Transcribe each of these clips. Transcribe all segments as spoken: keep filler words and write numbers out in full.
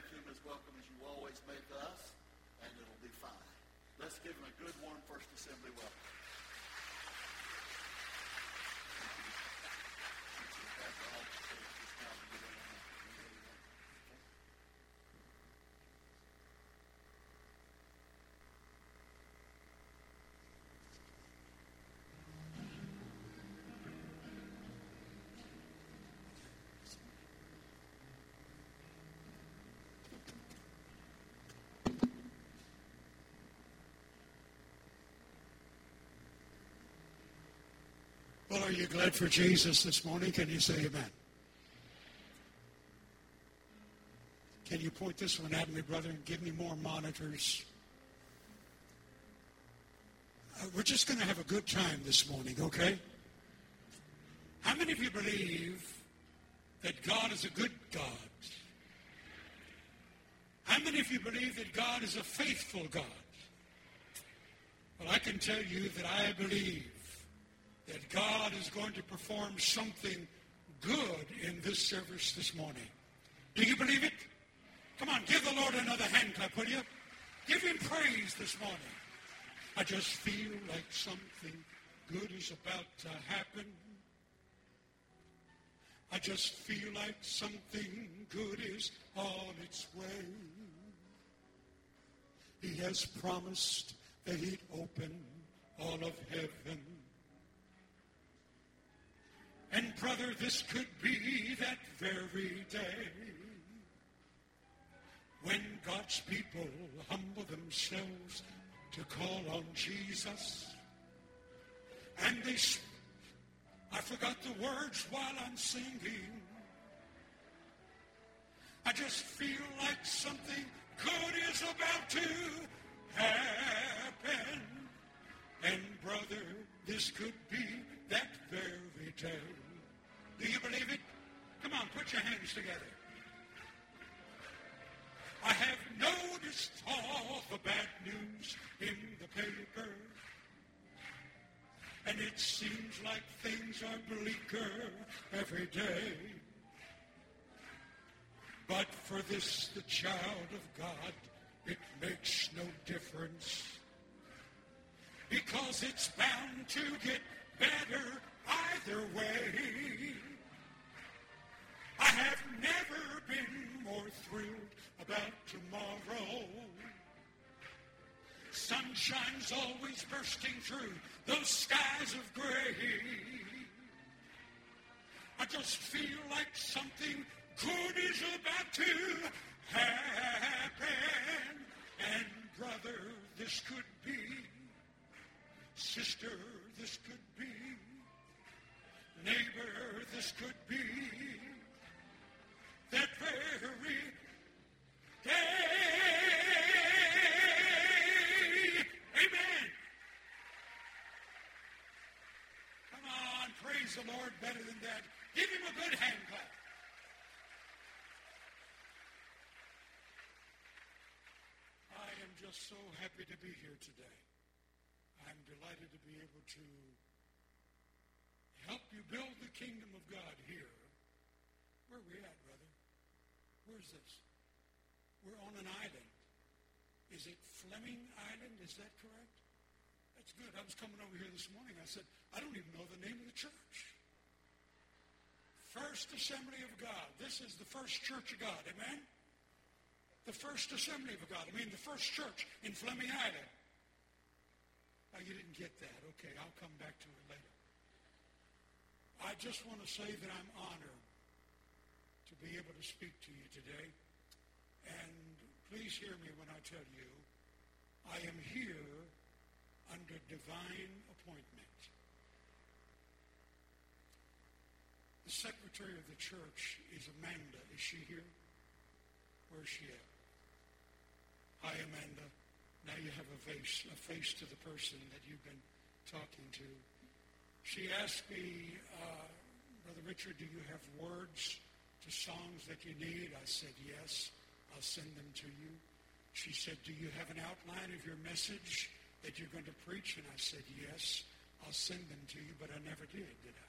make him as welcome as you always make us, and it'll be fine. Let's give him a good, warm First Assembly welcome. Well, are you glad for Jesus this morning? Can you say amen? Can you point this one at me, brother, and give me more monitors? Uh, we're just going to have a good time this morning, okay? How many of you believe that God is a good God? How many of you believe that God is a faithful God? Well, I can tell you that I believe that God is going to perform something good in this service this morning. Do you believe it? Come on, give the Lord another hand clap, will you? Give him praise this morning. I just feel like something good is about to happen. I just feel like something good is on its way. He has promised that he'd open all of heaven. And brother, this could be that very day when God's people humble themselves to call on Jesus. And they, I forgot the words while I'm singing. I just feel like something good is about to happen. And brother, this could be that very day. Do you believe it? Come on, put your hands together. I have noticed all the bad news in the paper, and it seems like things are bleaker every day. But for this, the child of God, it makes no difference, because it's bound to get better either way. I have never been more thrilled about tomorrow. Sunshine's always bursting through those skies of gray. I just feel like something good is about to happen. And brother, this could be. Sister, this could be. Neighbor, this could be that very day. Amen. Come on, praise the Lord better than that. Give him a good hand clap. I am just so happy to be here today. I'm delighted to be able to help you build the kingdom of God here. Where are we at, brother? Where's this? We're on an island. Is it Fleming Island? Is that correct? That's good. I was coming over here this morning. I said, I don't even know the name of the church. First Assembly of God. This is the first church of God. Amen? The First Assembly of God. I mean, the first church in Fleming Island. Oh, you didn't get that. Okay, I'll come back to it later. I just want to say that I'm honored to be able to speak to you today. And please hear me when I tell you, I am here under divine appointment. The secretary of the church is Amanda. Is she here? Where is she at? Hi, Amanda. Now you have a face, a face to the person that you've been talking to. She asked me, uh, Brother Richard, do you have words to songs that you need? I said, yes, I'll send them to you. She said, do you have an outline of your message that you're going to preach? And I said, yes, I'll send them to you, but I never did, did I?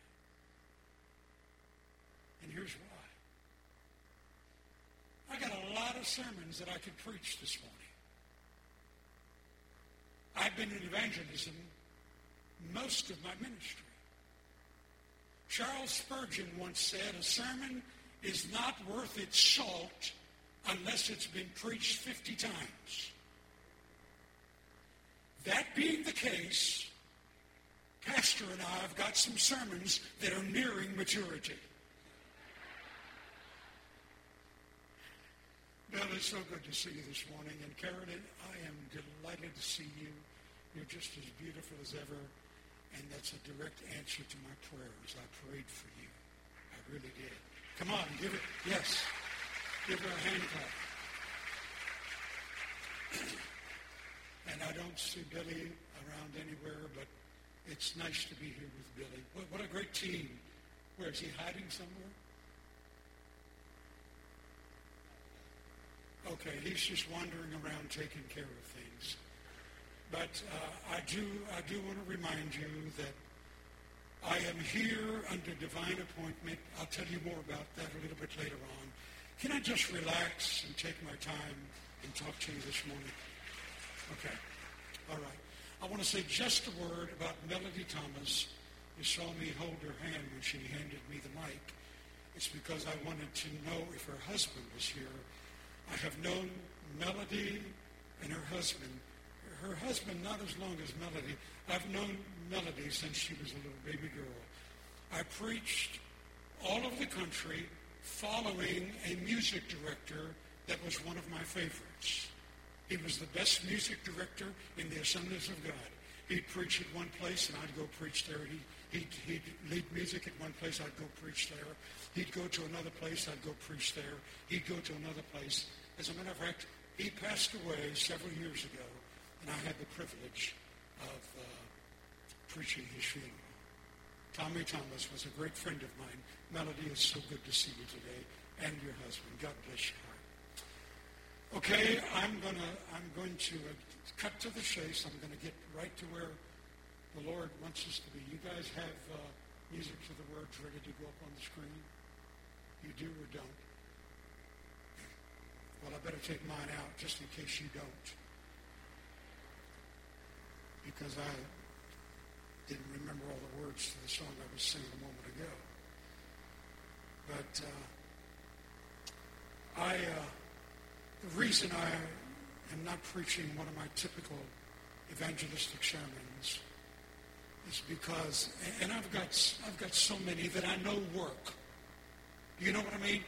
And here's why. I got a lot of sermons that I could preach this morning. I've been in evangelism most of my ministry. Charles Spurgeon once said, a sermon is not worth its salt unless it's been preached fifty times. That being the case, Pastor and I have got some sermons that are nearing maturity. Bill, it's so good to see you this morning. And Carolyn, I am delighted to see you. You're just as beautiful as ever. And that's a direct answer to my prayers. I prayed for you. I really did. Come on, give it. Yes. Give her a hand clap. And I don't see Billy around anywhere, but it's nice to be here with Billy. What, what a great team. Where, is he hiding somewhere? Okay, he's just wandering around taking care of things. But uh, I do I do want to remind you that I am here under divine appointment. I'll tell you more about that a little bit later on. Can I just relax and take my time and talk to you this morning? Okay. All right. I want to say just a word about Melody Thomas. You saw me hold her hand when she handed me the mic. It's because I wanted to know if her husband was here. I have known Melody and her husband. Her husband, not as long as Melody. I've known Melody since she was a little baby girl. I preached all over the country following a music director that was one of my favorites. He was the best music director in the Assemblies of God. He'd preach at one place, and I'd go preach there. He, he'd, he'd lead music at one place. I'd go preach there. He'd go to another place. I'd go preach there. He'd go to another place. As a matter of fact, he passed away several years ago, and I had the privilege of uh, preaching his funeral. Tommy Thomas was a great friend of mine. Melody, it's so good to see you today, and your husband. God bless you. Okay, I'm gonna I'm going to uh, cut to the chase. I'm gonna get right to where the Lord wants us to be. You guys have uh, music to the words ready to go up on the screen. You do or don't? Well, I better take mine out just in case you don't, because I didn't remember all the words to the song I was singing a moment ago. But uh, I. Uh, The reason I am not preaching one of my typical evangelistic sermons is because, and I've got I've got so many that I know work. You know what I mean?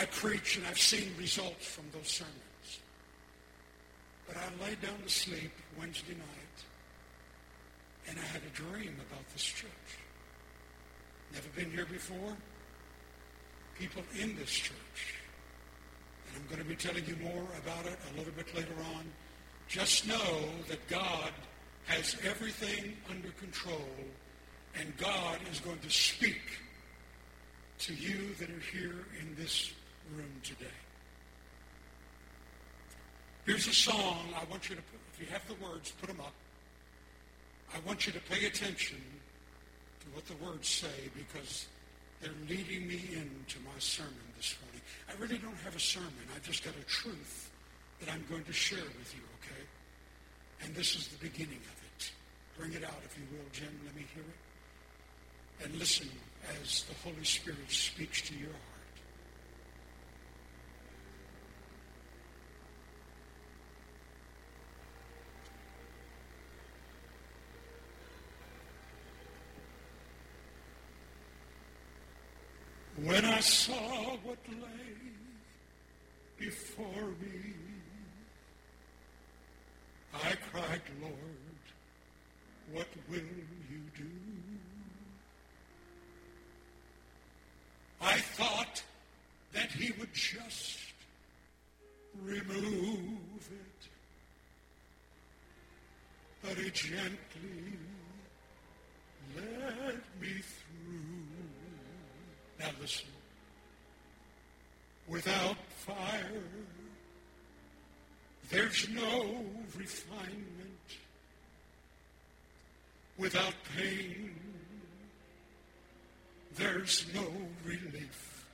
I preach and I've seen results from those sermons. But I laid down to sleep Wednesday night, and I had a dream about this church. Never been here before. People in this church. I'm going to be telling you more about it a little bit later on. Just know that God has everything under control, and God is going to speak to you that are here in this room today. Here's a song. I want you to, put, if you have the words, put them up. I want you to pay attention to what the words say, because they're leading me into my sermon this morning. I really don't have a sermon. I've just got a truth that I'm going to share with you, okay? And this is the beginning of it. Bring it out, if you will, Jim. Let me hear it. And listen as the Holy Spirit speaks to your heart. When I saw what lay before me, I cried, Lord, what will you do? I thought that he would just remove it, but he gently led me through. Now listen, without fire, there's no refinement. Without pain, there's no relief.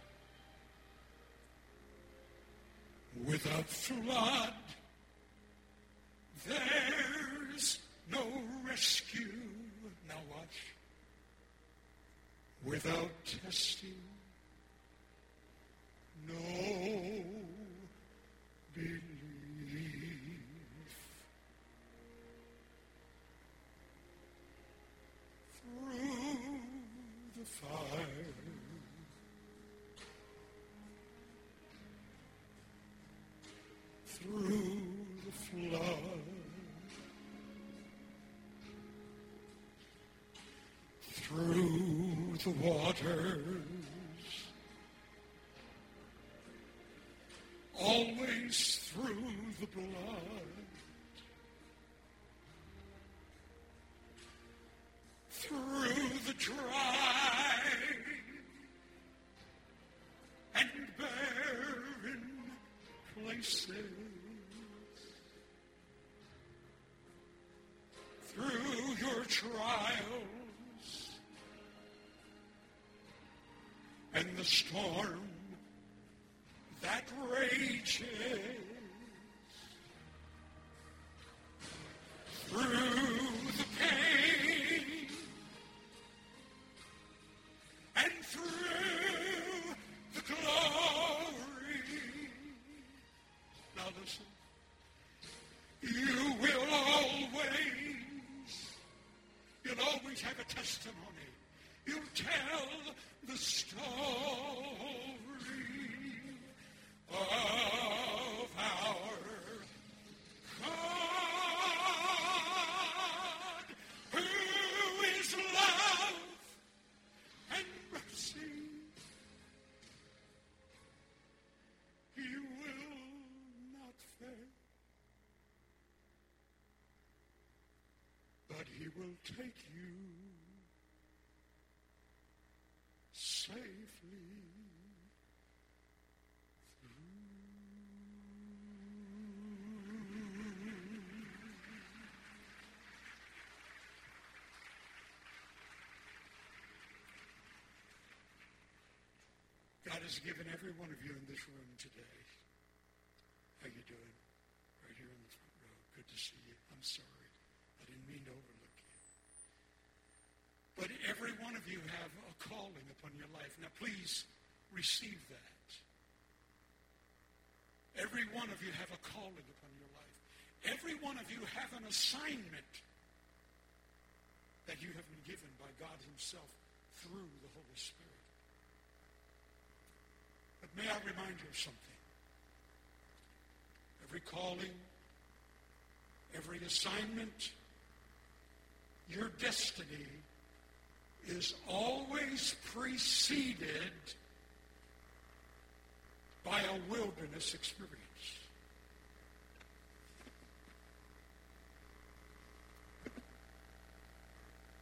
With a flood, there's no rescue. Now watch. Without testing, no belief. Through the fire, through the flood, through the waters, always through the blood, through the dry and barren places, through your trials and the storm that rages, through the pain and through the glory. Now listen, you will always You'll always have a testimony. You'll tell the story of our God, who is love and mercy. He will not fail, but he will take you safely through. God has given every one of you in this room today. How you doing? Right here in the front row. Good to see you. I'm sorry. Didn't mean to overlook you. But every one of you have a calling upon your life. Now please receive that. Every one of you have a calling upon your life. Every one of you have an assignment that you have been given by God himself through the Holy Spirit. But may I remind you of something. Every calling, every assignment, your destiny is always preceded by a wilderness experience.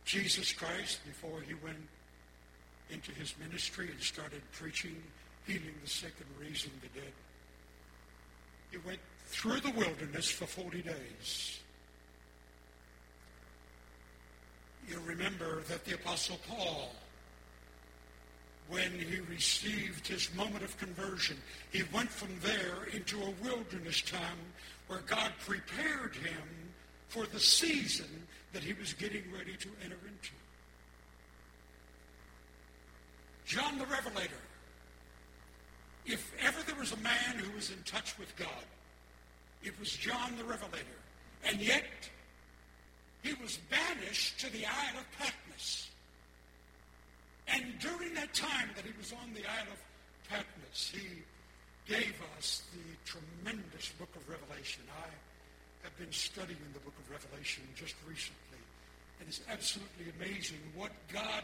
Jesus Christ, before he went into his ministry and started preaching, healing the sick and raising the dead, he went through the wilderness for forty days. You remember that the Apostle Paul, when he received his moment of conversion, he went from there into a wilderness time where God prepared him for the season that he was getting ready to enter into. John the Revelator, if ever there was a man who was in touch with God, it was John the Revelator. And yet, he was banished to the Isle of Patmos. And during that time that he was on the Isle of Patmos, he gave us the tremendous book of Revelation. I have been studying the book of Revelation just recently, and it's absolutely amazing what God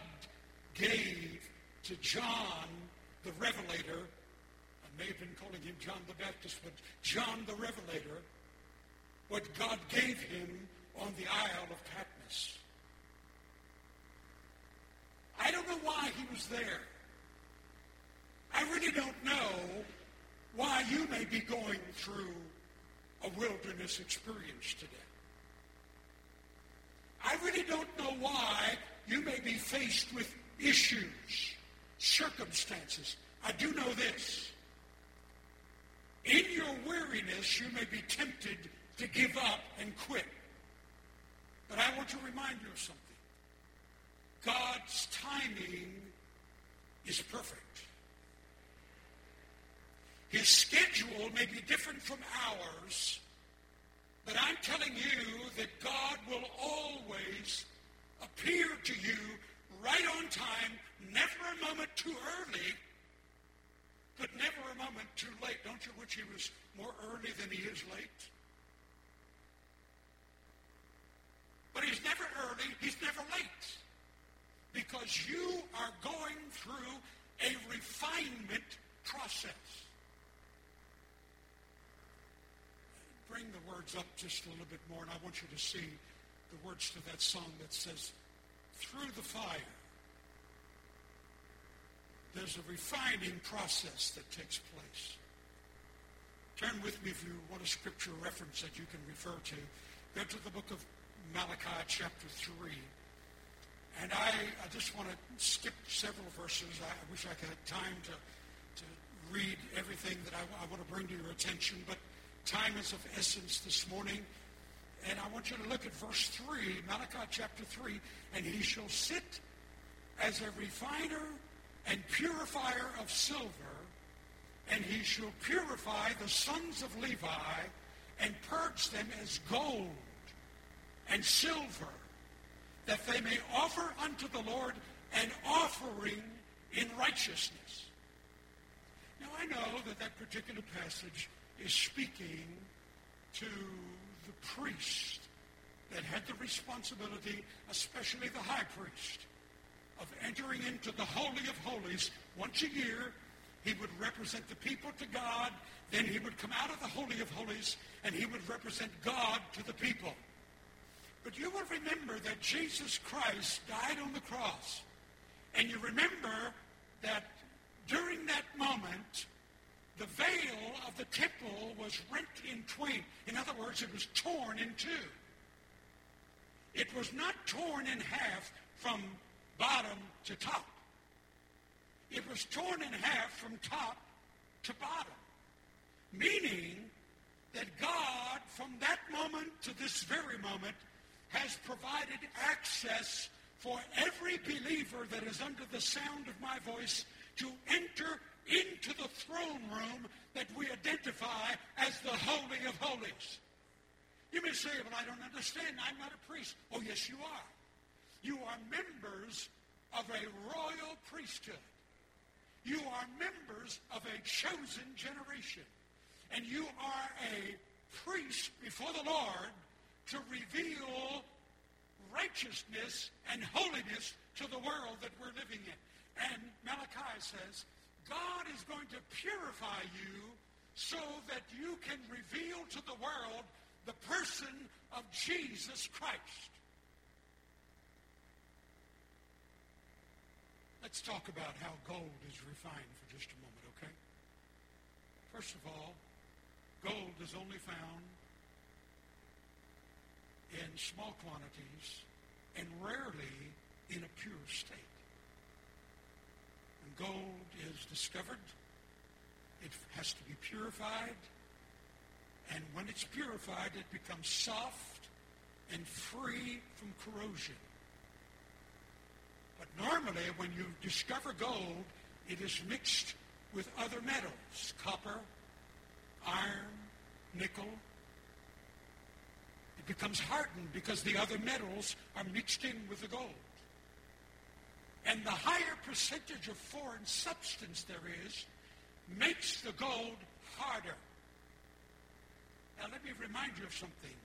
gave to John the Revelator. I may have been calling him John the Baptist, but John the Revelator, what God gave him on the Isle of Patmos. I don't know why he was there. I really don't know why you may be going through a wilderness experience today. I really don't know why you may be faced with issues, circumstances. I do know this. In your weariness, you may be tempted to give up and quit. But I want to remind you of something. God's timing is perfect. His schedule may be different from ours, but I'm telling you that God will always appear to you right on time, never a moment too early, but never a moment too late. Don't you wish he was more early than he is late? But he's never early, he's never late, because you are going through a refinement process. Bring the words up just a little bit more, and I want you to sing the words to that song that says, through the fire, there's a refining process that takes place. Turn with me, if you want a scripture reference that you can refer to. Go to the book of Malachi, chapter three. And I, I just want to skip several verses. I wish I could have time to, to read everything that I, I want to bring to your attention, but time is of essence this morning. And I want you to look at verse three, Malachi chapter three. And he shall sit as a refiner and purifier of silver, and he shall purify the sons of Levi and purge them as gold and silver, that they may offer unto the Lord an offering in righteousness. Now I know that that particular passage is speaking to the priest that had the responsibility, especially the high priest, of entering into the Holy of Holies once a year. He would represent the people to God, then he would come out of the Holy of Holies, and he would represent God to the people. But you will remember that Jesus Christ died on the cross. And you remember that during that moment, the veil of the temple was rent in twain. In other words, it was torn in two. It was not torn in half from bottom to top. It was torn in half from top to bottom, meaning that God, from that moment to this very moment, has provided access for every believer that is under the sound of my voice to enter into the throne room that we identify as the Holy of Holies. You may say, well, I don't understand. I'm not a priest. Oh, yes, you are. You are members of a royal priesthood. You are members of a chosen generation. And you are a priest before the Lord to reveal righteousness and holiness to the world that we're living in. And Malachi says, God is going to purify you so that you can reveal to the world the person of Jesus Christ. Let's talk about how gold is refined for just a moment, okay? First of all, gold is only found in small quantities and rarely in a pure state. When gold is discovered, it has to be purified, and when it's purified, it becomes soft and free from corrosion. But normally, when you discover gold, it is mixed with other metals, copper, iron, nickel. It becomes hardened because the other metals are mixed in with the gold. And the higher percentage of foreign substance there is makes the gold harder. Now, let me remind you of something.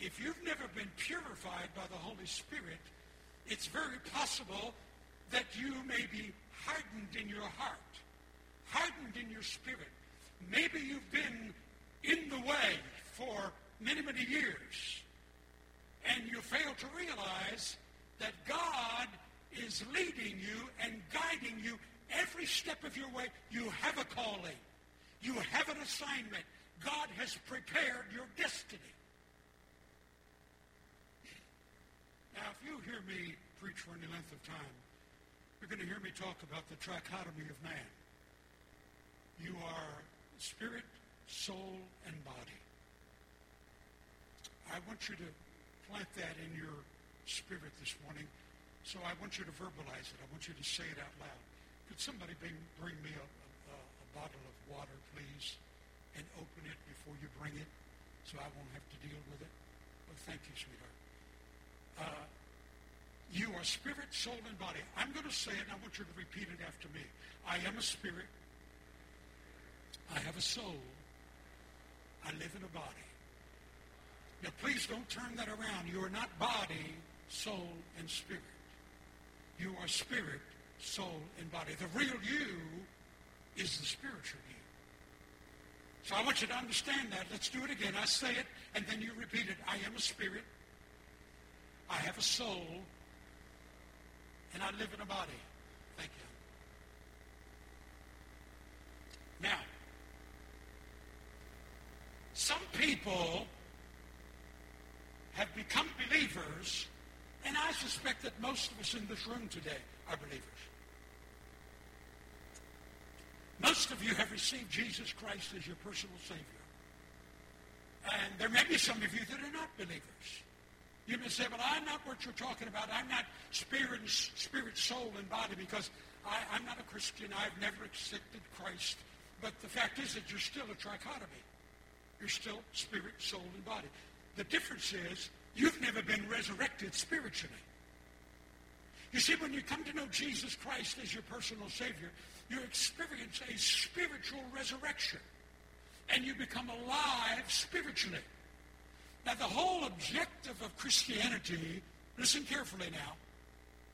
If you've never been purified by the Holy Spirit, it's very possible that you may be hardened in your heart, hardened in your spirit. Maybe you've been in the way for many, many years, and you fail to realize that God is leading you and guiding you every step of your way. You have a calling. You have an assignment. God has prepared your destiny. Now, if you hear me preach for any length of time, you're going to hear me talk about the trichotomy of man. You are spirit, soul, and body. I want you to plant that in your spirit this morning. So I want you to verbalize it. I want you to say it out loud. Could somebody bring, bring me a, a, a bottle of water, please, and open it before you bring it so I won't have to deal with it? Well, thank you, sweetheart. Uh, you are spirit, soul, and body. I'm going to say it, and I want you to repeat it after me. I am a spirit. I have a soul. I live in a body. Now, please don't turn that around. You are not body, soul, and spirit. You are spirit, soul, and body. The real you is the spiritual you. So I want you to understand that. Let's do it again. I say it, and then you repeat it. I am a spirit. I have a soul. And I live in a body. Thank you. Now, some people have become believers, and I suspect that most of us in this room today are believers. Most of you have received Jesus Christ as your personal Savior. And there may be some of you that are not believers. You may say, well, I'm not what you're talking about. I'm not spirit, spirit soul, and body because I, I'm not a Christian. I've never accepted Christ. But the fact is that you're still a trichotomy. You're still spirit, soul, and body. The difference is you've never been resurrected spiritually. You see, when you come to know Jesus Christ as your personal Savior, you experience a spiritual resurrection, and you become alive spiritually. Now, the whole objective of Christianity, listen carefully now.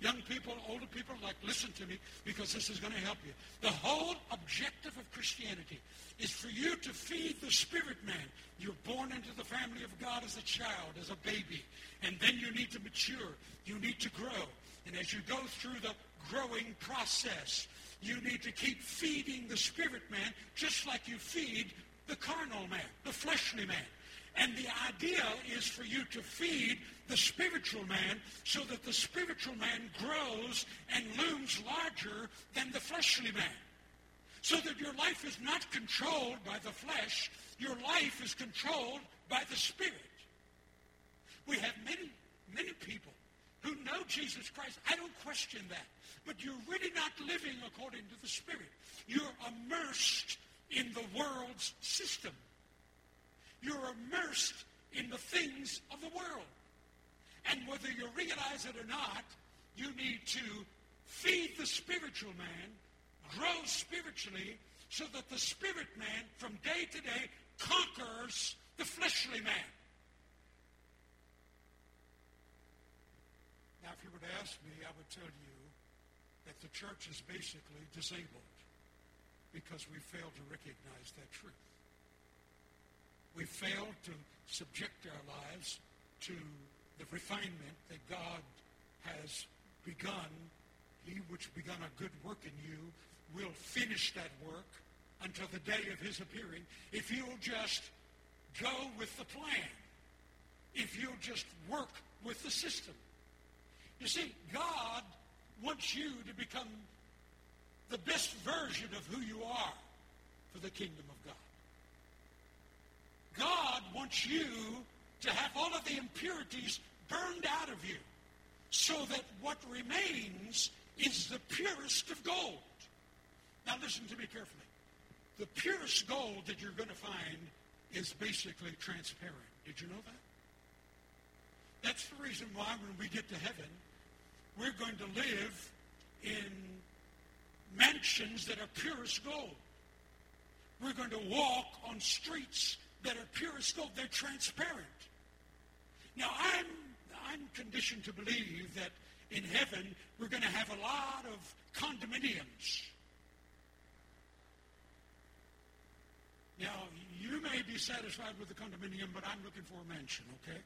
Young people, older people, like, listen to me, because this is going to help you. The whole objective of Christianity is for you to feed the spirit man. You're born into the family of God as a child, as a baby, and then you need to mature. You need to grow. And as you go through the growing process, you need to keep feeding the spirit man just like you feed the carnal man, the fleshly man. And the idea is for you to feed the spiritual man so that the spiritual man grows and looms larger than the fleshly man. So that your life is not controlled by the flesh. Your life is controlled by the spirit. We have many, many people who know Jesus Christ. I don't question that. But you're really not living according to the Spirit. You're immersed in the world's system. You're immersed in the things of the world. And whether you realize it or not, you need to feed the spiritual man, grow spiritually, so that the spirit man from day to day conquers the fleshly man. Now, if you were to ask me, I would tell you that the church is basically disabled because we fail to recognize that truth. We fail to subject our lives to the refinement that God has begun. He which begun a good work in you will finish that work until the day of his appearing. If you'll just go with the plan, if you'll just work with the system. You see, God wants you to become the best version of who you are for the kingdom of God. God wants you to have all of the impurities burned out of you so that what remains is the purest of gold. Now listen to me carefully. The purest gold that you're going to find is basically transparent. Did you know that? That's the reason why when we get to heaven, we're going to live in mansions that are purest gold. We're going to walk on streets that are purest gold. They're transparent. Now, I'm I'm conditioned to believe that in heaven we're going to have a lot of condominiums. Now, you may be satisfied with a condominium, but I'm looking for a mansion, okay?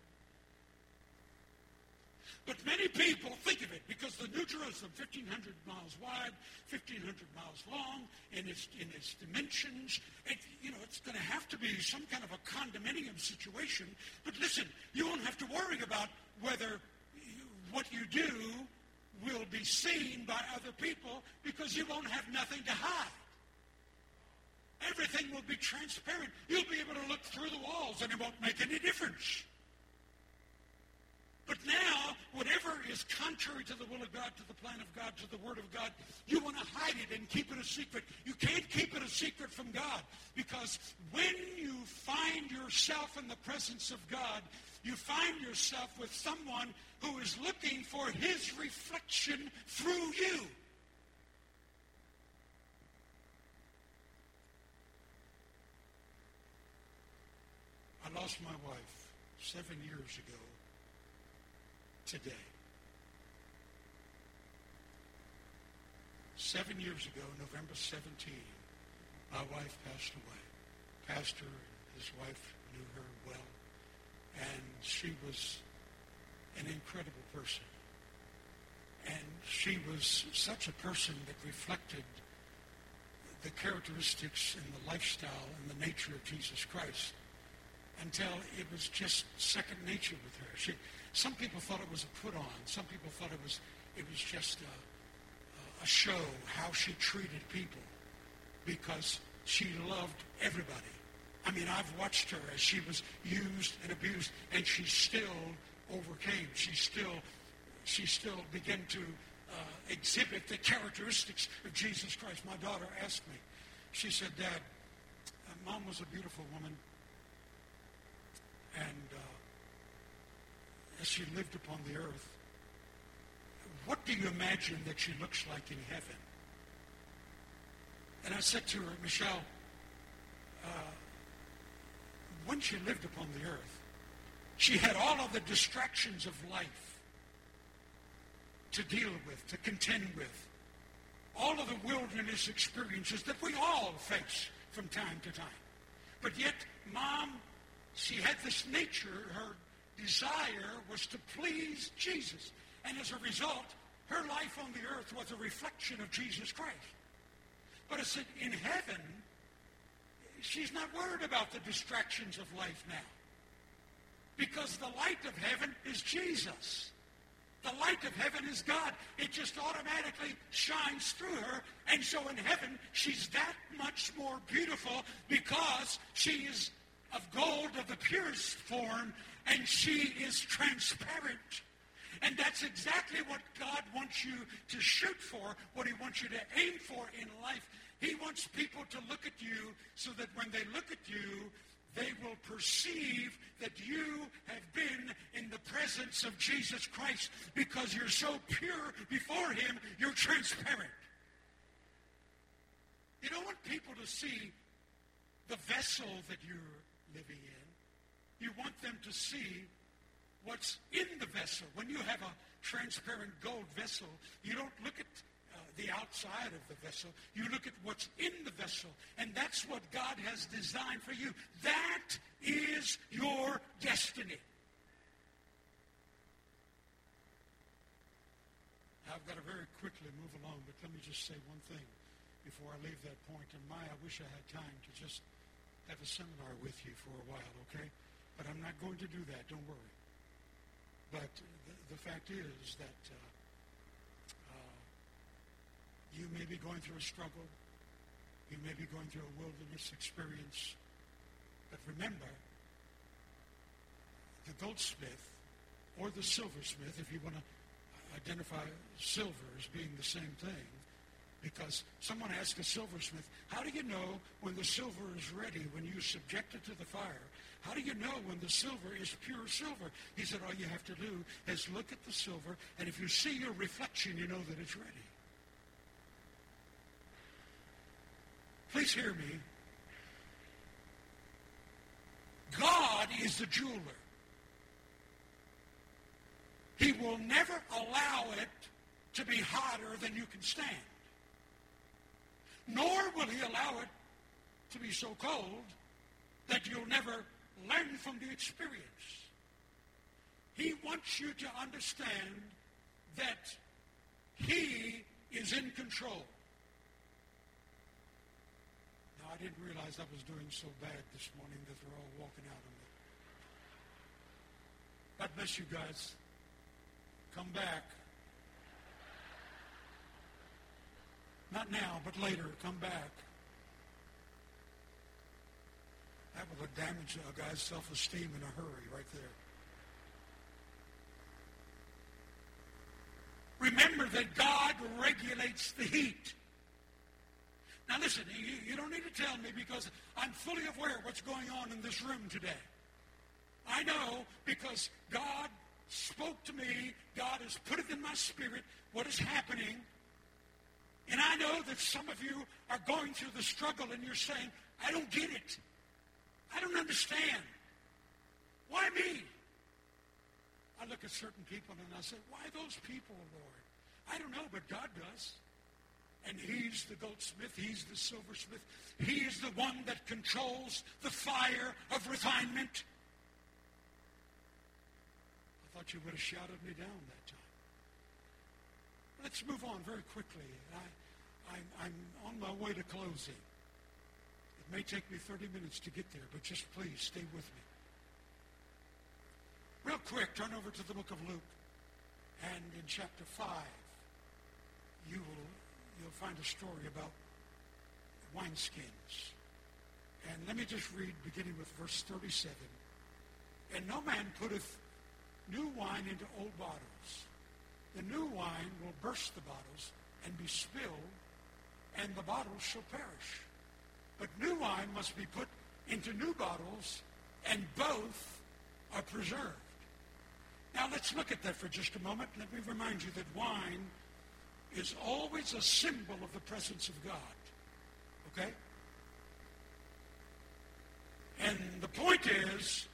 But many people think of it because the New Jerusalem, fifteen hundred miles wide, fifteen hundred miles long, in its in its dimensions, it, you know, it's going to have to be some kind of a condominium situation. But listen, you won't have to worry about whether you, what you do will be seen by other people because you won't have nothing to hide. Everything will be transparent. You'll be able to look through the walls, and it won't make any difference. But now, whatever is contrary to the will of God, to the plan of God, to the Word of God, you want to hide it and keep it a secret. You can't keep it a secret from God, because when you find yourself in the presence of God, you find yourself with someone who is looking for His reflection through you. I lost my wife seven years ago today. Seven years ago, November seventeenth, my wife passed away. Pastor and his wife knew her well, and she was an incredible person. And she was such a person that reflected the characteristics and the lifestyle and the nature of Jesus Christ, until it was just second nature with her. She, some people thought it was a put-on. Some people thought it was it was just a, a show, how she treated people, because she loved everybody. I mean, I've watched her as she was used and abused, and she still overcame. She still, she still began to uh, exhibit the characteristics of Jesus Christ. My daughter asked me. She said, "Dad, Mom was a beautiful woman, and uh, as she lived upon the earth, what do you imagine that she looks like in heaven?" And I said to her, "Michelle, uh, when she lived upon the earth, she had all of the distractions of life to deal with, to contend with, all of the wilderness experiences that we all face from time to time. But yet, Mom, she had this nature, her desire was to please Jesus. And as a result, her life on the earth was a reflection of Jesus Christ. But it's in heaven, she's not worried about the distractions of life now, because the light of heaven is Jesus. The light of heaven is God. It just automatically shines through her. And so in heaven, she's that much more beautiful, because she is of gold of the purest form, and she is transparent." And that's exactly what God wants you to shoot for, what He wants you to aim for in life. He wants people to look at you so that when they look at you, they will perceive that you have been in the presence of Jesus Christ, because you're so pure before Him, you're transparent. You don't want people to see the vessel that you're living in. You want them to see what's in the vessel. When you have a transparent gold vessel, you don't look at uh, the outside of the vessel. You look at what's in the vessel. And that's what God has designed for you. That is your destiny. I've got to very quickly move along, but let me just say one thing before I leave that point. And my, I wish I had time to just have a seminar with you for a while, okay? But I'm not going to do that, don't worry. But th- the fact is that uh, uh, you may be going through a struggle. You may be going through a wilderness experience. But remember, the goldsmith or the silversmith, if you want to identify silver as being the same thing, because someone asked a silversmith, "How do you know when the silver is ready, when you subject it to the fire? How do you know when the silver is pure silver?" He said, "All you have to do is look at the silver, and if you see your reflection, you know that it's ready." Please hear me. God is the jeweler. He will never allow it to be hotter than you can stand. Nor will He allow it to be so cold that you'll never learn from the experience. He wants you to understand that He is in control. Now, I didn't realize I was doing so bad this morning that they're all walking out on me. God bless you guys. Come back. Not now, but later. Come back. that would damage a guy's self-esteem in a hurry right there. Remember that God regulates the heat. Now listen, you, you don't need to tell me because I'm fully aware of what's going on in this room today. I know because God spoke to me. God has put it in my spirit what is happening. And I know that some of you are going through the struggle and you're saying, I don't get it. I don't understand. Why me? I look at certain people and I say, why those people, Lord? I don't know, but God does. And he's the goldsmith. He's the silversmith. He is the one that controls the fire of refinement. I thought you would have shouted me down that time. Let's move on very quickly. I, I'm, I'm on my way to closing. It may take me thirty minutes to get there, but just please stay with me. Real quick, turn over to the book of Luke. And in chapter five, you will, you'll find a story about wineskins. And let me just read, beginning with verse thirty-seven. And no man putteth new wine into old bottles. The new wine will burst the bottles and be spilled, and the bottles shall perish. But new wine must be put into new bottles, and both are preserved. Now let's look at that for just a moment. Let me remind you that wine is always a symbol of the presence of God. Okay? And the point is,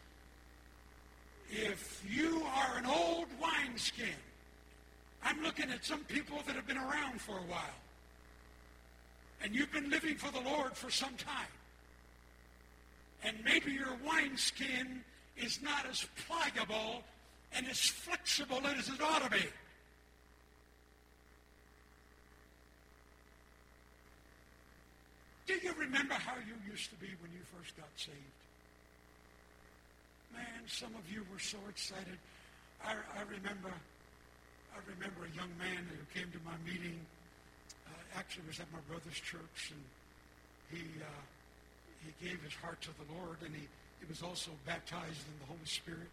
if you are an old wineskin, I'm looking at some people that have been around for a while. And you've been living for the Lord for some time. And maybe your wineskin is not as pliable and as flexible as it ought to be. Do you remember how you used to be when you first got saved? Man, some of you were so excited. I, I remember... I remember a young man who came to my meeting, uh, actually was at my brother's church, and he uh, he gave his heart to the Lord, and he, he was also baptized in the Holy Spirit.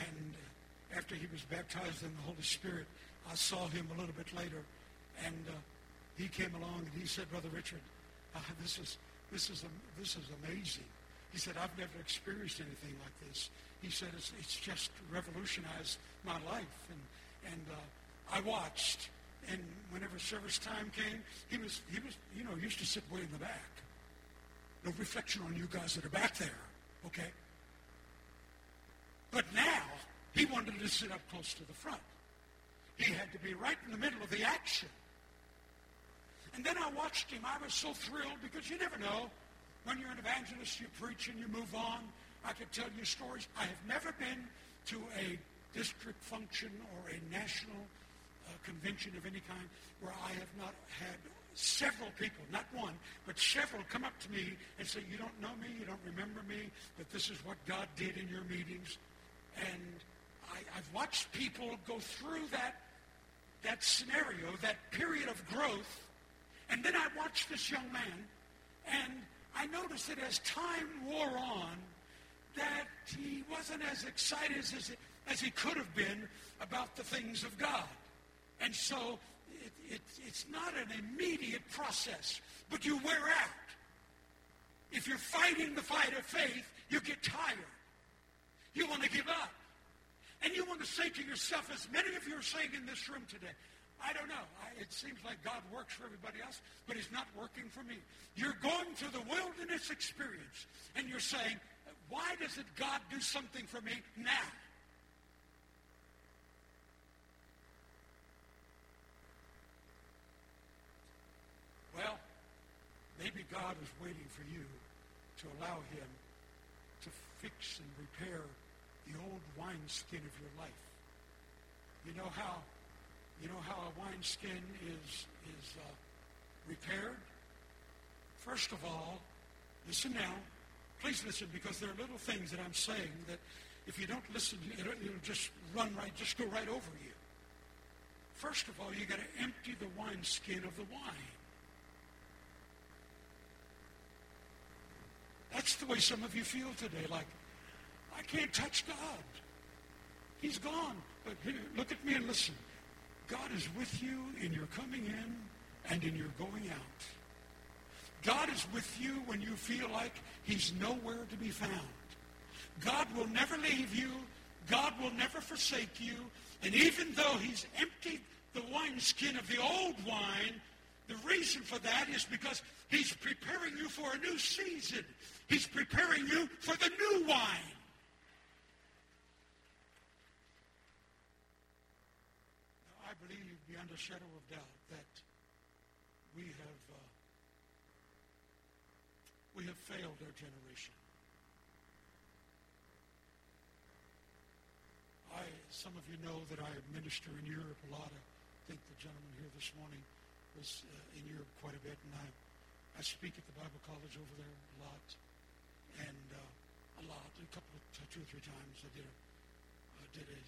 And after he was baptized in the Holy Spirit, I saw him a little bit later, and uh, he came along and he said, Brother Richard, uh, this is this is um, this is amazing. He said, I've never experienced anything like this. He said, it's, it's just revolutionized my life. And And uh, I watched, and whenever service time came, he was, he was, you know, used to sit way in the back. No reflection on you guys that are back there, okay? But now, he wanted to sit up close to the front. He had to be right in the middle of the action. And then I watched him. I was so thrilled because you never know. When you're an evangelist, you preach and you move on. I could tell you stories. I have never been to a district function or a national uh, convention of any kind where I have not had several people, not one, but several come up to me and say, you don't know me, you don't remember me, but this is what God did in your meetings. And I, I've watched people go through that, that scenario, that period of growth. And then I watched this young man, and I noticed that as time wore on, that he wasn't as excited as it as he could have been about the things of God. And so it, it, it's not an immediate process, but you wear out. If you're fighting the fight of faith, you get tired. You want to give up. And you want to say to yourself, as many of you are saying in this room today, I don't know. I, it seems like God works for everybody else, but he's not working for me. You're going through the wilderness experience, and you're saying, why doesn't God do something for me now? Well, maybe God is waiting for you to allow him to fix and repair the old wineskin of your life. You know how you know how a wineskin is is uh, repaired? First of all, listen now. Please listen, because there are little things that I'm saying that if you don't listen, it'll, it'll just run right, just go right over you. First of all, you got to empty the wineskin of the wine. that's the way some of you feel today. Like, I can't touch God. He's gone. But here, look at me and listen. God is with you in your coming in and in your going out. God is with you when you feel like he's nowhere to be found. God will never leave you. God will never forsake you. And even though he's emptied the wineskin of the old wine, the reason for that is because he's preparing you for a new season. He's preparing you for the new wine. Now, I believe beyond a shadow of doubt that we have uh, we have failed our generation. I, some of you know that I minister in Europe a lot. I think the gentleman here this morning was uh, in Europe quite a bit, and I, I speak at the Bible college over there a lot, and uh, a lot, a couple of two or three times. I did a, I did a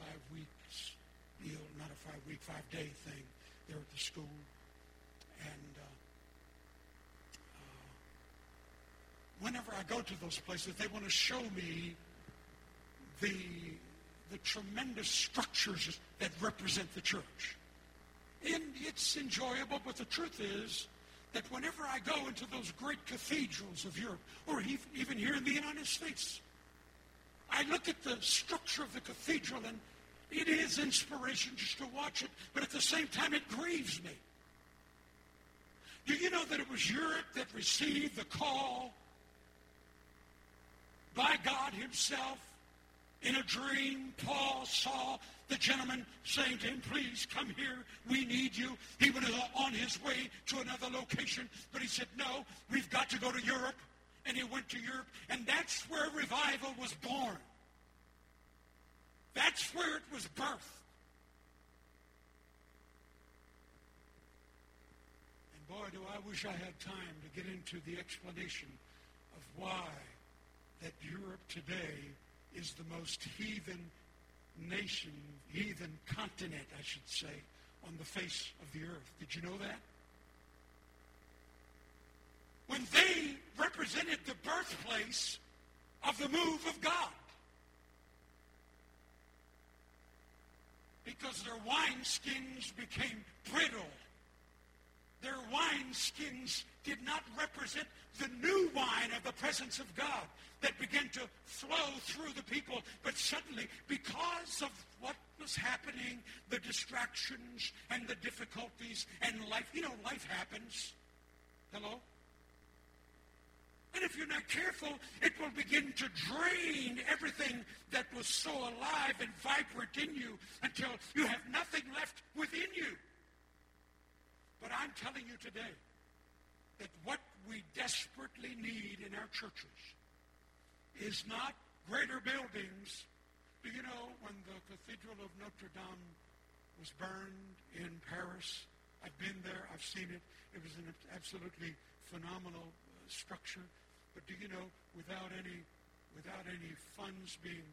five weeks deal, not a five week, five day thing there at the school, and uh, uh, whenever I go to those places, they want to show me the the tremendous structures that represent the church. And it's enjoyable, but the truth is that whenever I go into those great cathedrals of Europe, or even here in the United States, I look at the structure of the cathedral, and it is inspiration just to watch it, but at the same time, it grieves me. Do you know that it was Europe that received the call by God himself? In a dream, Paul saw the gentleman saying to him, please come here, we need you. He was on his way to another location, but he said, no, we've got to go to Europe. And he went to Europe, and that's where revival was born. That's where it was birthed. And boy, do I wish I had time to get into the explanation of why that Europe today is the most heathen nation, heathen continent, I should say, on the face of the earth. Did you know that? When they represented the birthplace of the move of God. Because their wineskins became brittle. Their wineskins did not represent the new wine of the presence of God that began to flow through the people. But suddenly, because of what was happening, the distractions and the difficulties and life, you know, life happens. Hello? And if you're not careful, it will begin to drain everything that was so alive and vibrant in you until you have nothing left within you. But I'm telling you today that what we desperately need in our churches is not greater buildings. Do you know when the Cathedral of Notre Dame was burned in Paris? I've been there. I've seen it. It was an absolutely phenomenal uh, structure. But do you know, without any, without any funds being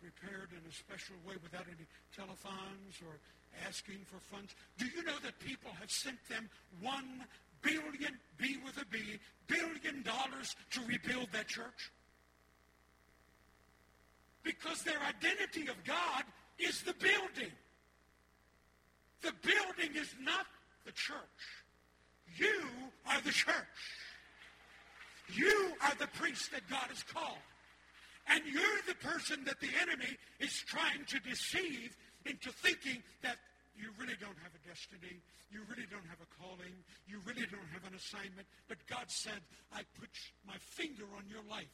prepared in a special way, without any telethons or asking for funds. Do you know that people have sent them one billion, B with a B, billion dollars to rebuild that church? Because their identity of God is the building. The building is not the church. You are the church. You are the priest that God has called. And you're the person that the enemy is trying to deceive into thinking that you really don't have a destiny, you really don't have a calling, you really don't have an assignment. But God said, I put my finger on your life.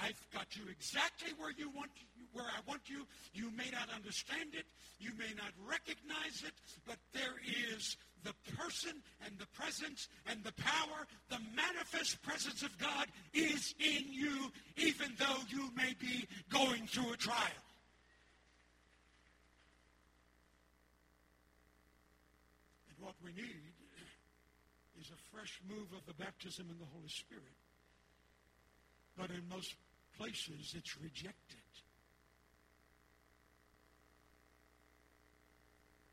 I've got you exactly where you want, where I want you. You may not understand it, you may not recognize it, but there is the person and the presence and the power, the manifest presence of God is in you, even though you may be going through a trial. What we need is a fresh move of the baptism in the Holy Spirit. But in most places, it's rejected.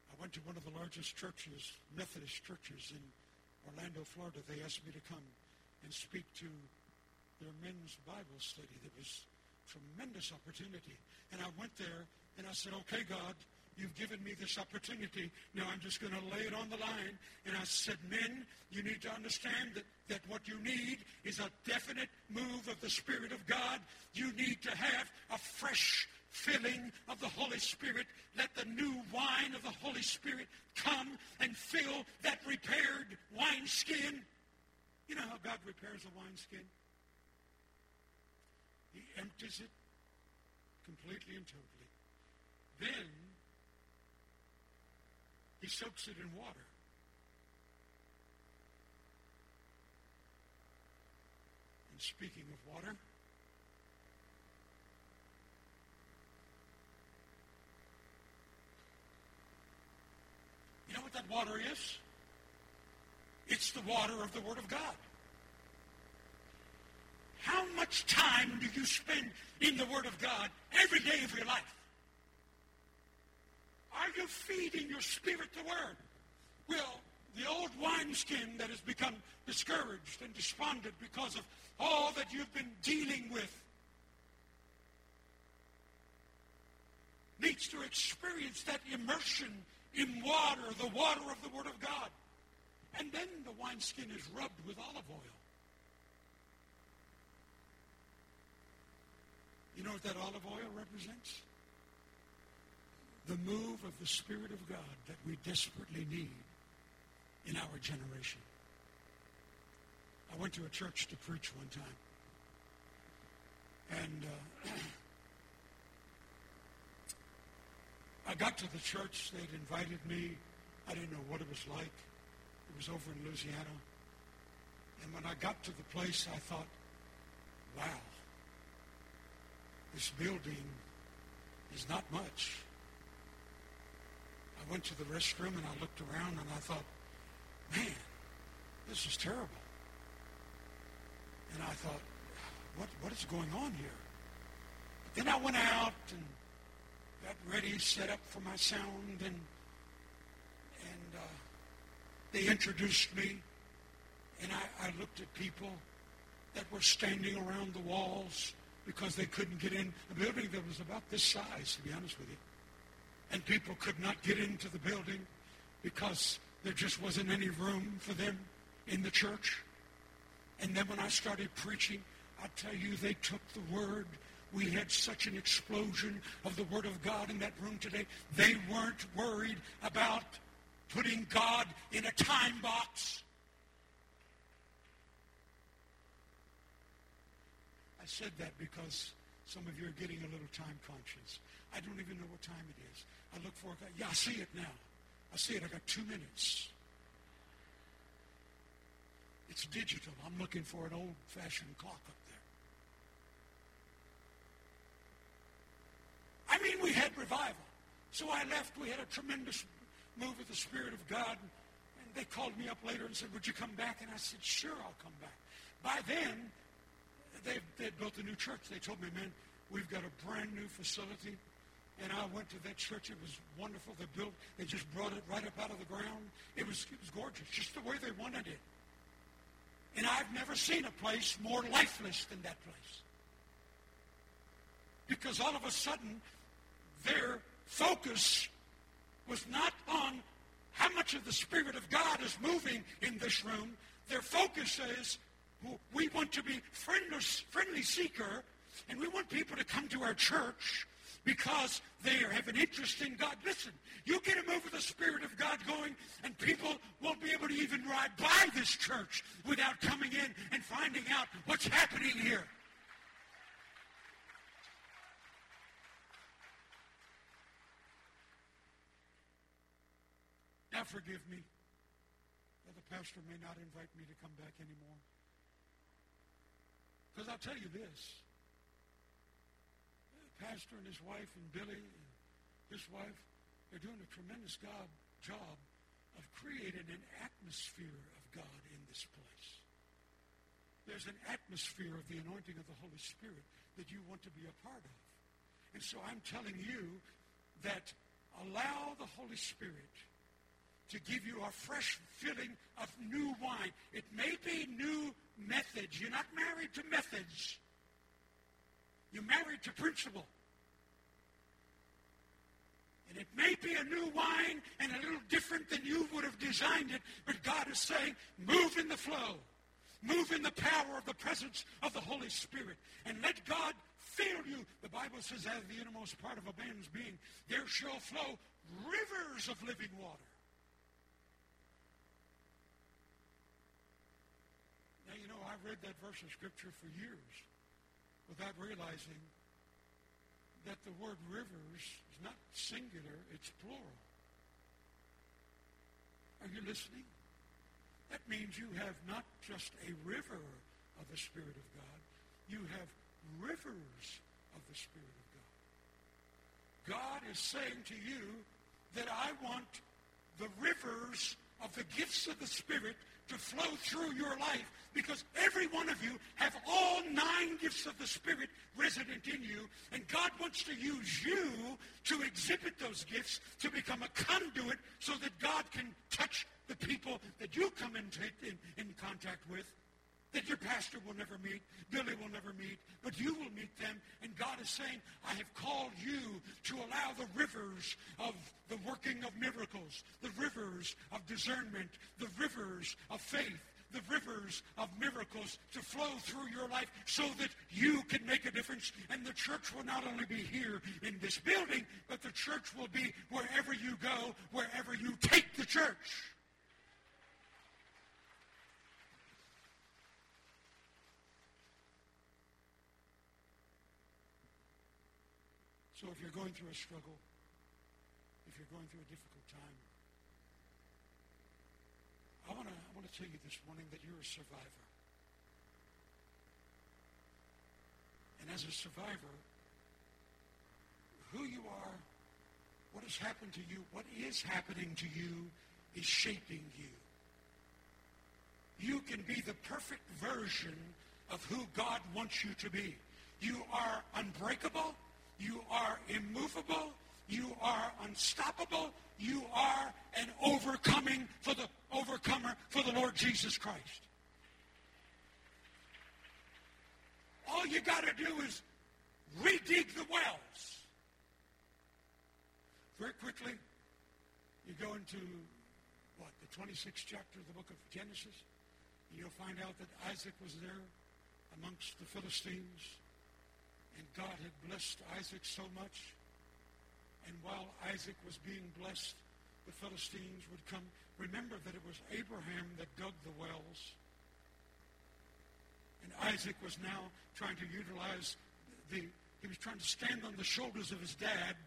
I went to one of the largest churches, Methodist churches in Orlando, Florida. They asked me to come and speak to their men's Bible study. There was tremendous opportunity. And I went there, and I said, okay, God, you've given me this opportunity. Now I'm just going to lay it on the line. And I said, men, you need to understand that, that what you need is a definite move of the Spirit of God. You need to have a fresh filling of the Holy Spirit. Let the new wine of the Holy Spirit come and fill that repaired wineskin. You know how God repairs a wineskin? He empties it completely and totally. Then he soaks it in water. And speaking of water, you know what that water is? It's the water of the Word of God. How much time do you spend in the Word of God every day of your life? Are you feeding your spirit the Word? Well, the old wineskin that has become discouraged and despondent because of all that you've been dealing with needs to experience that immersion in water, the water of the Word of God. And then the wineskin is rubbed with olive oil. You know what that olive oil represents? The move of the Spirit of God that we desperately need in our generation. I went to a church to preach one time. And uh, I got to the church. They'd invited me. I didn't know what it was like. It was over in Louisiana. And when I got to the place, I thought, wow, this building is not much. I went to the restroom and I looked around and I thought, man, this is terrible. And I thought, what what is going on here? But then I went out and got ready, set up for my sound, and and uh, they introduced me. And I, I looked at people that were standing around the walls because they couldn't get in a building that was about this size, to be honest with you. And people could not get into the building because there just wasn't any room for them in the church. And then when I started preaching, I tell you, they took the word. We had such an explosion of the Word of God in that room today. They weren't worried about putting God in a time box. I said that because some of you are getting a little time conscious. I don't even know what time it is. I look for it. Yeah, I see it now. I see it. I got two minutes. It's digital. I'm looking for an old-fashioned clock up there. I mean, we had revival. So I left. We had a tremendous move of the Spirit of God. And they called me up later and said, would you come back? And I said, sure, I'll come back. By then, they they built a new church. They told me, man, we've got a brand new facility. And I went to that church. It was wonderful. They built, they just brought it right up out of the ground. It was, it was gorgeous, just the way they wanted it. And I've never seen a place more lifeless than that place. Because all of a sudden, their focus was not on how much of the Spirit of God is moving in this room. Their focus is, we want to be friendly, friendly seeker, and we want people to come to our church because they have an interest in God. Listen, you get a move of the Spirit of God going, and people won't be able to even ride by this church without coming in and finding out what's happening here. Now forgive me that the pastor may not invite me to come back anymore. Because I'll tell you this. Pastor and his wife and Billy and his wife, they're doing a tremendous God, job of creating an atmosphere of God in this place. There's an atmosphere of the anointing of the Holy Spirit that you want to be a part of. And so I'm telling you that allow the Holy Spirit to give you a fresh filling of new wine. It may be new methods. You're not married to methods. You're married to principle. And it may be a new wine and a little different than you would have designed it, but God is saying, move in the flow. Move in the power of the presence of the Holy Spirit. And let God fill you. The Bible says, out of the innermost part of a man's being, there shall flow rivers of living water. Now, you know, I've read that verse of Scripture for years without realizing that the word rivers is not singular, it's plural. Are you listening? That means you have not just a river of the Spirit of God. You have rivers of the Spirit of God. God is saying to you that I want the rivers of the gifts of the Spirit to flow through your life, because every one of you have all nine gifts of the Spirit resident in you, and God wants to use you to exhibit those gifts, to become a conduit so that God can touch the people that you come in, t- in, in contact with, that your pastor will never meet, Billy will never meet, but you will meet them. And God is saying, I have called you to allow the rivers of the working of miracles, the rivers of discernment, the rivers of faith, the rivers of miracles to flow through your life so that you can make a difference. And the church will not only be here in this building, but the church will be wherever you go, wherever you take the church. So if you're going through a struggle, if you're going through a difficult time, I want to I want to tell you this morning that you're a survivor. And as a survivor, who you are, what has happened to you, what is happening to you is shaping you. You can be the perfect version of who God wants you to be. You are unbreakable. You are immovable. You are unstoppable. You are an overcoming for the overcomer for the Lord Jesus Christ. All you got to do is redig the wells. Very quickly, you go into, what, the twenty-sixth chapter of the book of Genesis, and you'll find out that Isaac was there amongst the Philistines. And God had blessed Isaac so much. And while Isaac was being blessed, the Philistines would come. Remember that it was Abraham that dug the wells. And Isaac was now trying to utilize the, he was trying to stand on the shoulders of his dad.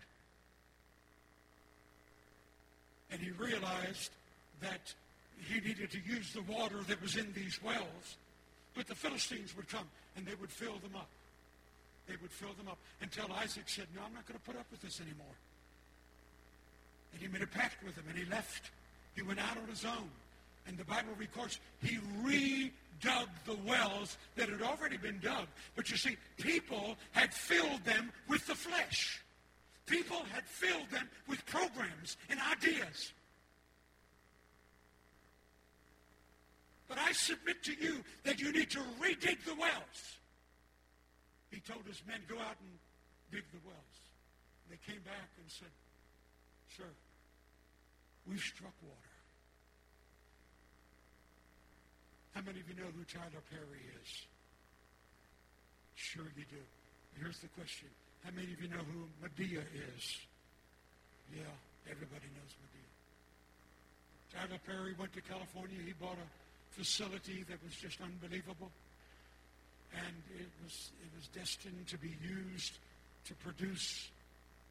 And he realized that he needed to use the water that was in these wells. But the Philistines would come and they would fill them up. They would fill them up until Isaac said, no, I'm not going to put up with this anymore. And he made a pact with them, and he left. He went out on his own. And the Bible records he redug the wells that had already been dug. But you see, people had filled them with the flesh. People had filled them with programs and ideas. But I submit to you that you need to redig the wells. He told his men, go out and dig the wells. And they came back and said, sir, we struck water. How many of you know who Tyler Perry is? Sure you do. Here's the question. How many of you know who Madea is? Yeah, everybody knows Madea. Tyler Perry went to California. He bought a facility that was just unbelievable. And it was it was destined to be used to produce,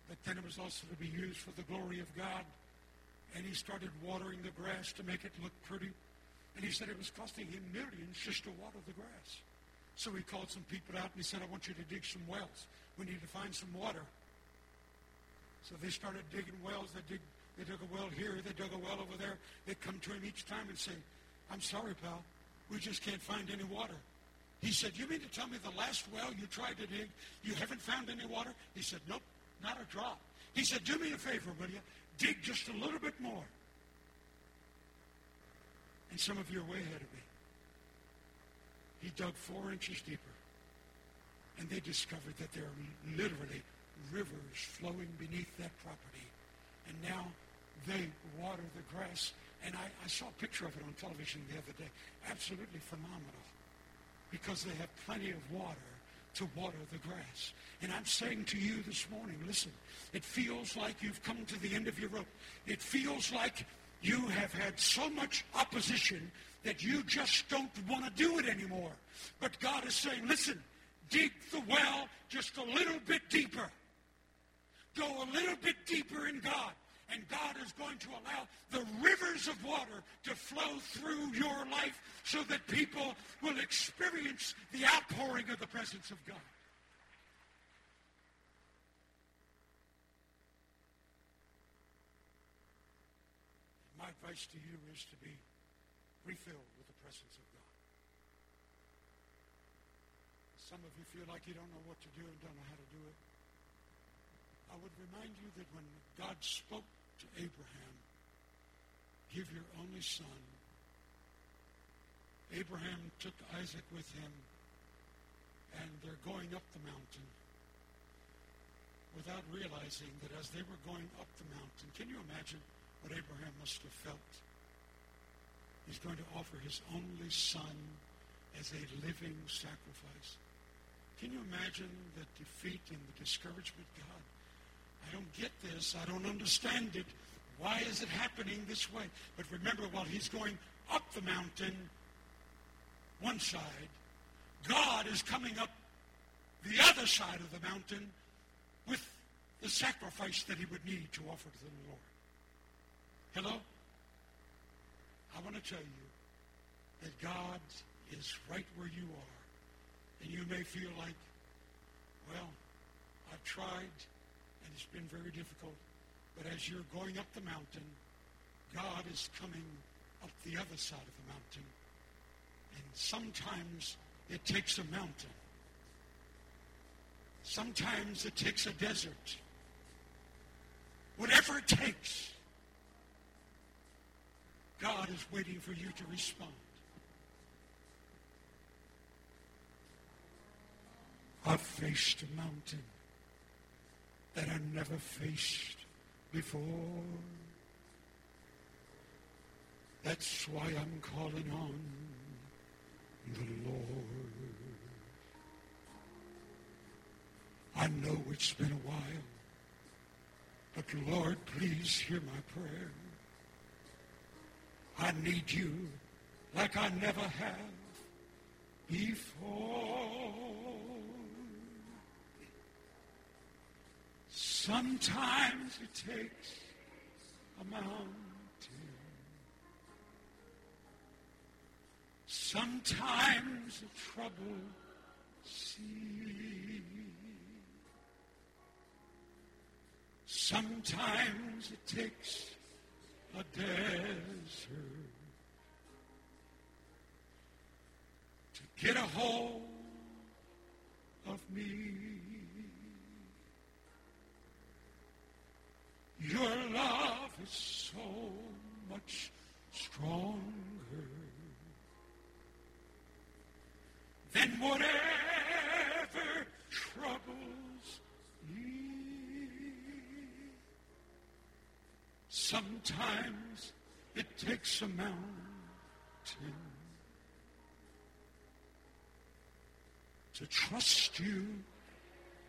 but then it was also to be used for the glory of God. And he started watering the grass to make it look pretty. And he said it was costing him millions just to water the grass. So he called some people out and he said, I want you to dig some wells. We need to find some water. So they started digging wells. They dig, they dug a well here. They dug a well over there. They'd come to him each time and say, I'm sorry, pal. We just can't find any water. He said, you mean to tell me the last well you tried to dig, you haven't found any water? He said, nope, not a drop. He said, do me a favor, will you? Dig just a little bit more. And some of you are way ahead of me. He dug four inches deeper, and they discovered that there are literally rivers flowing beneath that property. And now they water the grass. And I, I saw a picture of it on television the other day. Absolutely phenomenal. Because they have plenty of water to water the grass. And I'm saying to you this morning, listen, it feels like you've come to the end of your rope. It feels like you have had so much opposition that you just don't want to do it anymore. But God is saying, listen, dig the well just a little bit deeper. Go a little bit deeper in God. And God is going to allow the rivers of water to flow through your life so that people will experience the outpouring of the presence of God. My advice to you is to be refilled with the presence of God. Some of you feel like you don't know what to do and don't know how to do it. I would remind you that when God spoke to Abraham, give your only son. Abraham took Isaac with him, and they're going up the mountain without realizing that as they were going up the mountain, can you imagine what Abraham must have felt? He's going to offer his only son as a living sacrifice. Can you imagine the defeat and the discouragement? God, I don't get this. I don't understand it. Why is it happening this way? But remember, while he's going up the mountain, one side, God is coming up the other side of the mountain with the sacrifice that he would need to offer to the Lord. Hello? I want to tell you that God is right where you are. And you may feel like, well, I've tried, and it's been very difficult. But as you're going up the mountain, God is coming up the other side of the mountain. And sometimes it takes a mountain. Sometimes it takes a desert. Whatever it takes, God is waiting for you to respond. I've faced a mountain that I never faced before. That's why I'm calling on the Lord. I know it's been a while, but Lord, please hear my prayer. I need you like I never have before. Sometimes it takes a mountain. Sometimes a troubled sea. Sometimes it takes a desert to get a hold of me. Your love is so much stronger than whatever troubles me. Sometimes it takes a mountain to trust you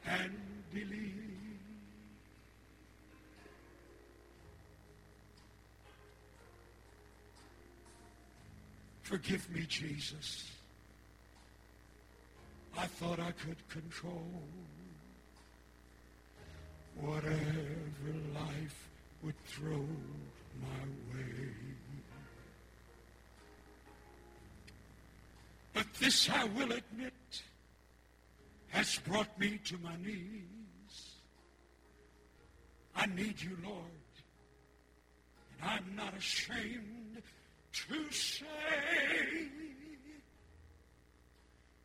and believe. Forgive me, Jesus. I thought I could control whatever life would throw my way. But this I will admit has brought me to my knees. I need you, Lord, and I'm not ashamed to say,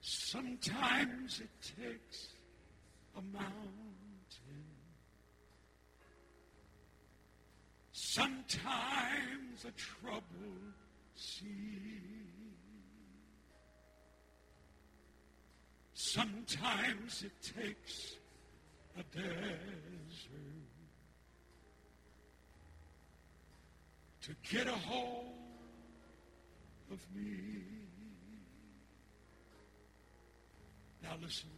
sometimes it takes a mountain, sometimes a troubled sea, Sometimes it takes a desert to get a hold of me. Now listen,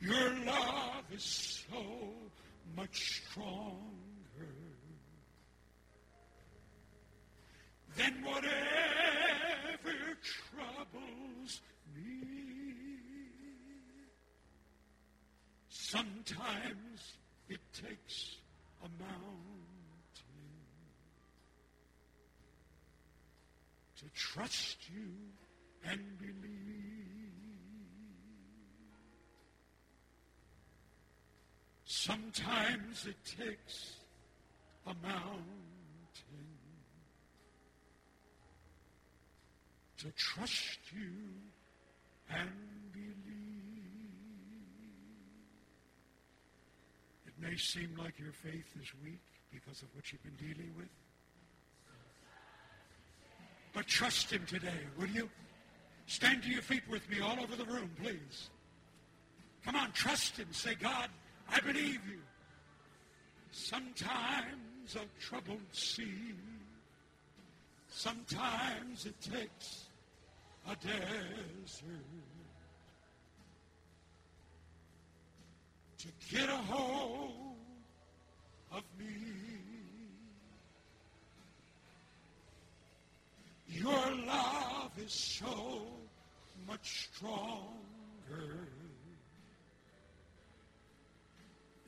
your love is so much stronger than whatever troubles me. Sometimes it takes a mountain to trust you and believe. Sometimes it takes a mountain to trust you and believe. It may seem like your faith is weak because of what you've been dealing with. But trust him today, will you? Stand to your feet with me all over the room, please. Come on, trust him. Say, God, I believe you. Sometimes a troubled sea. Sometimes it takes a desert to get a hold of me. Your love is so much stronger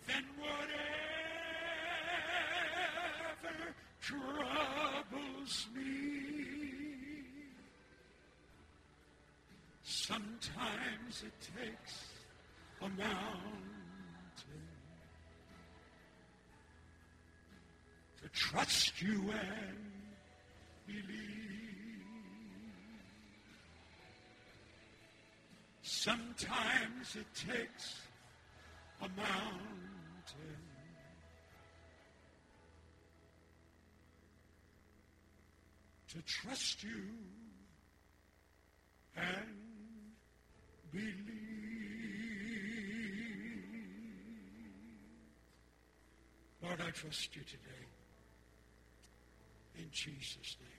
than whatever troubles me. Sometimes it takes a mountain to trust you and believe. Sometimes it takes a mountain to trust you and believe. Lord, I trust you today. In Jesus' name.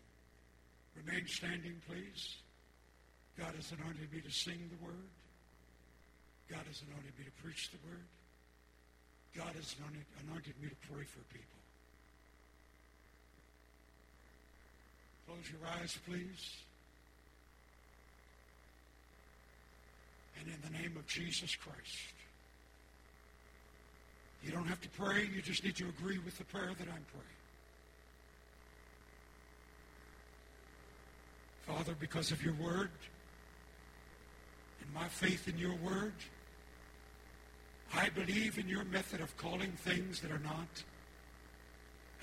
Remain standing, please. God has anointed me to sing the word. God has anointed me to preach the word. God has anointed, anointed me to pray for people. Close your eyes, please. And in the name of Jesus Christ, you don't have to pray. You just need to agree with the prayer that I'm praying. Father, because of your word and my faith in your word, I believe in your method of calling things that are not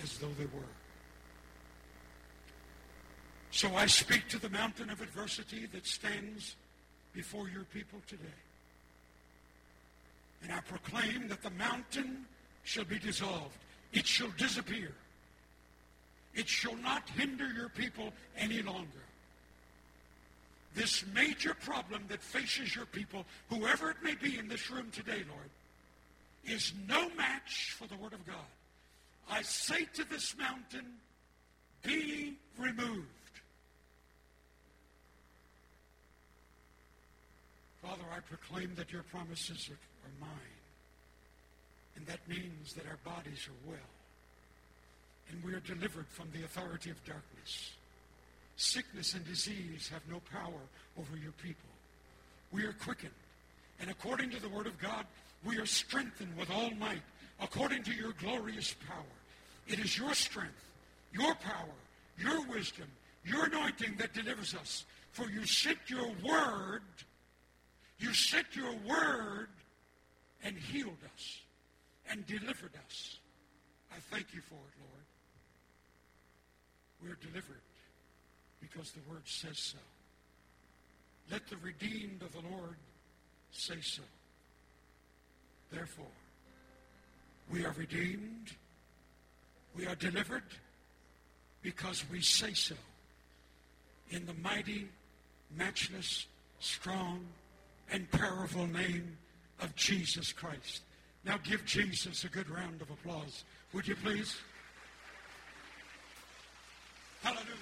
as though they were. So I speak to the mountain of adversity that stands before your people today. And I proclaim that the mountain shall be dissolved. It shall disappear. It shall not hinder your people any longer. This major problem that faces your people, whoever it may be in this room today, Lord, is no match for the Word of God. I say to this mountain, be removed. Father, I proclaim that your promises are are mine. And that means that our bodies are well. And we are delivered from the authority of darkness. Sickness and disease have no power over your people. We are quickened. And according to the word of God, we are strengthened with all might, according to your glorious power. It is your strength, your power, your wisdom, your anointing that delivers us. For you sent your word, you sent your word, and healed us, and delivered us. I thank you for it, Lord. We're delivered because the Word says so. Let the redeemed of the Lord say so. Therefore, we are redeemed, we are delivered, because we say so. In the mighty, matchless, strong, and powerful name of Jesus Christ. Now give Jesus a good round of applause, would you please? Hallelujah.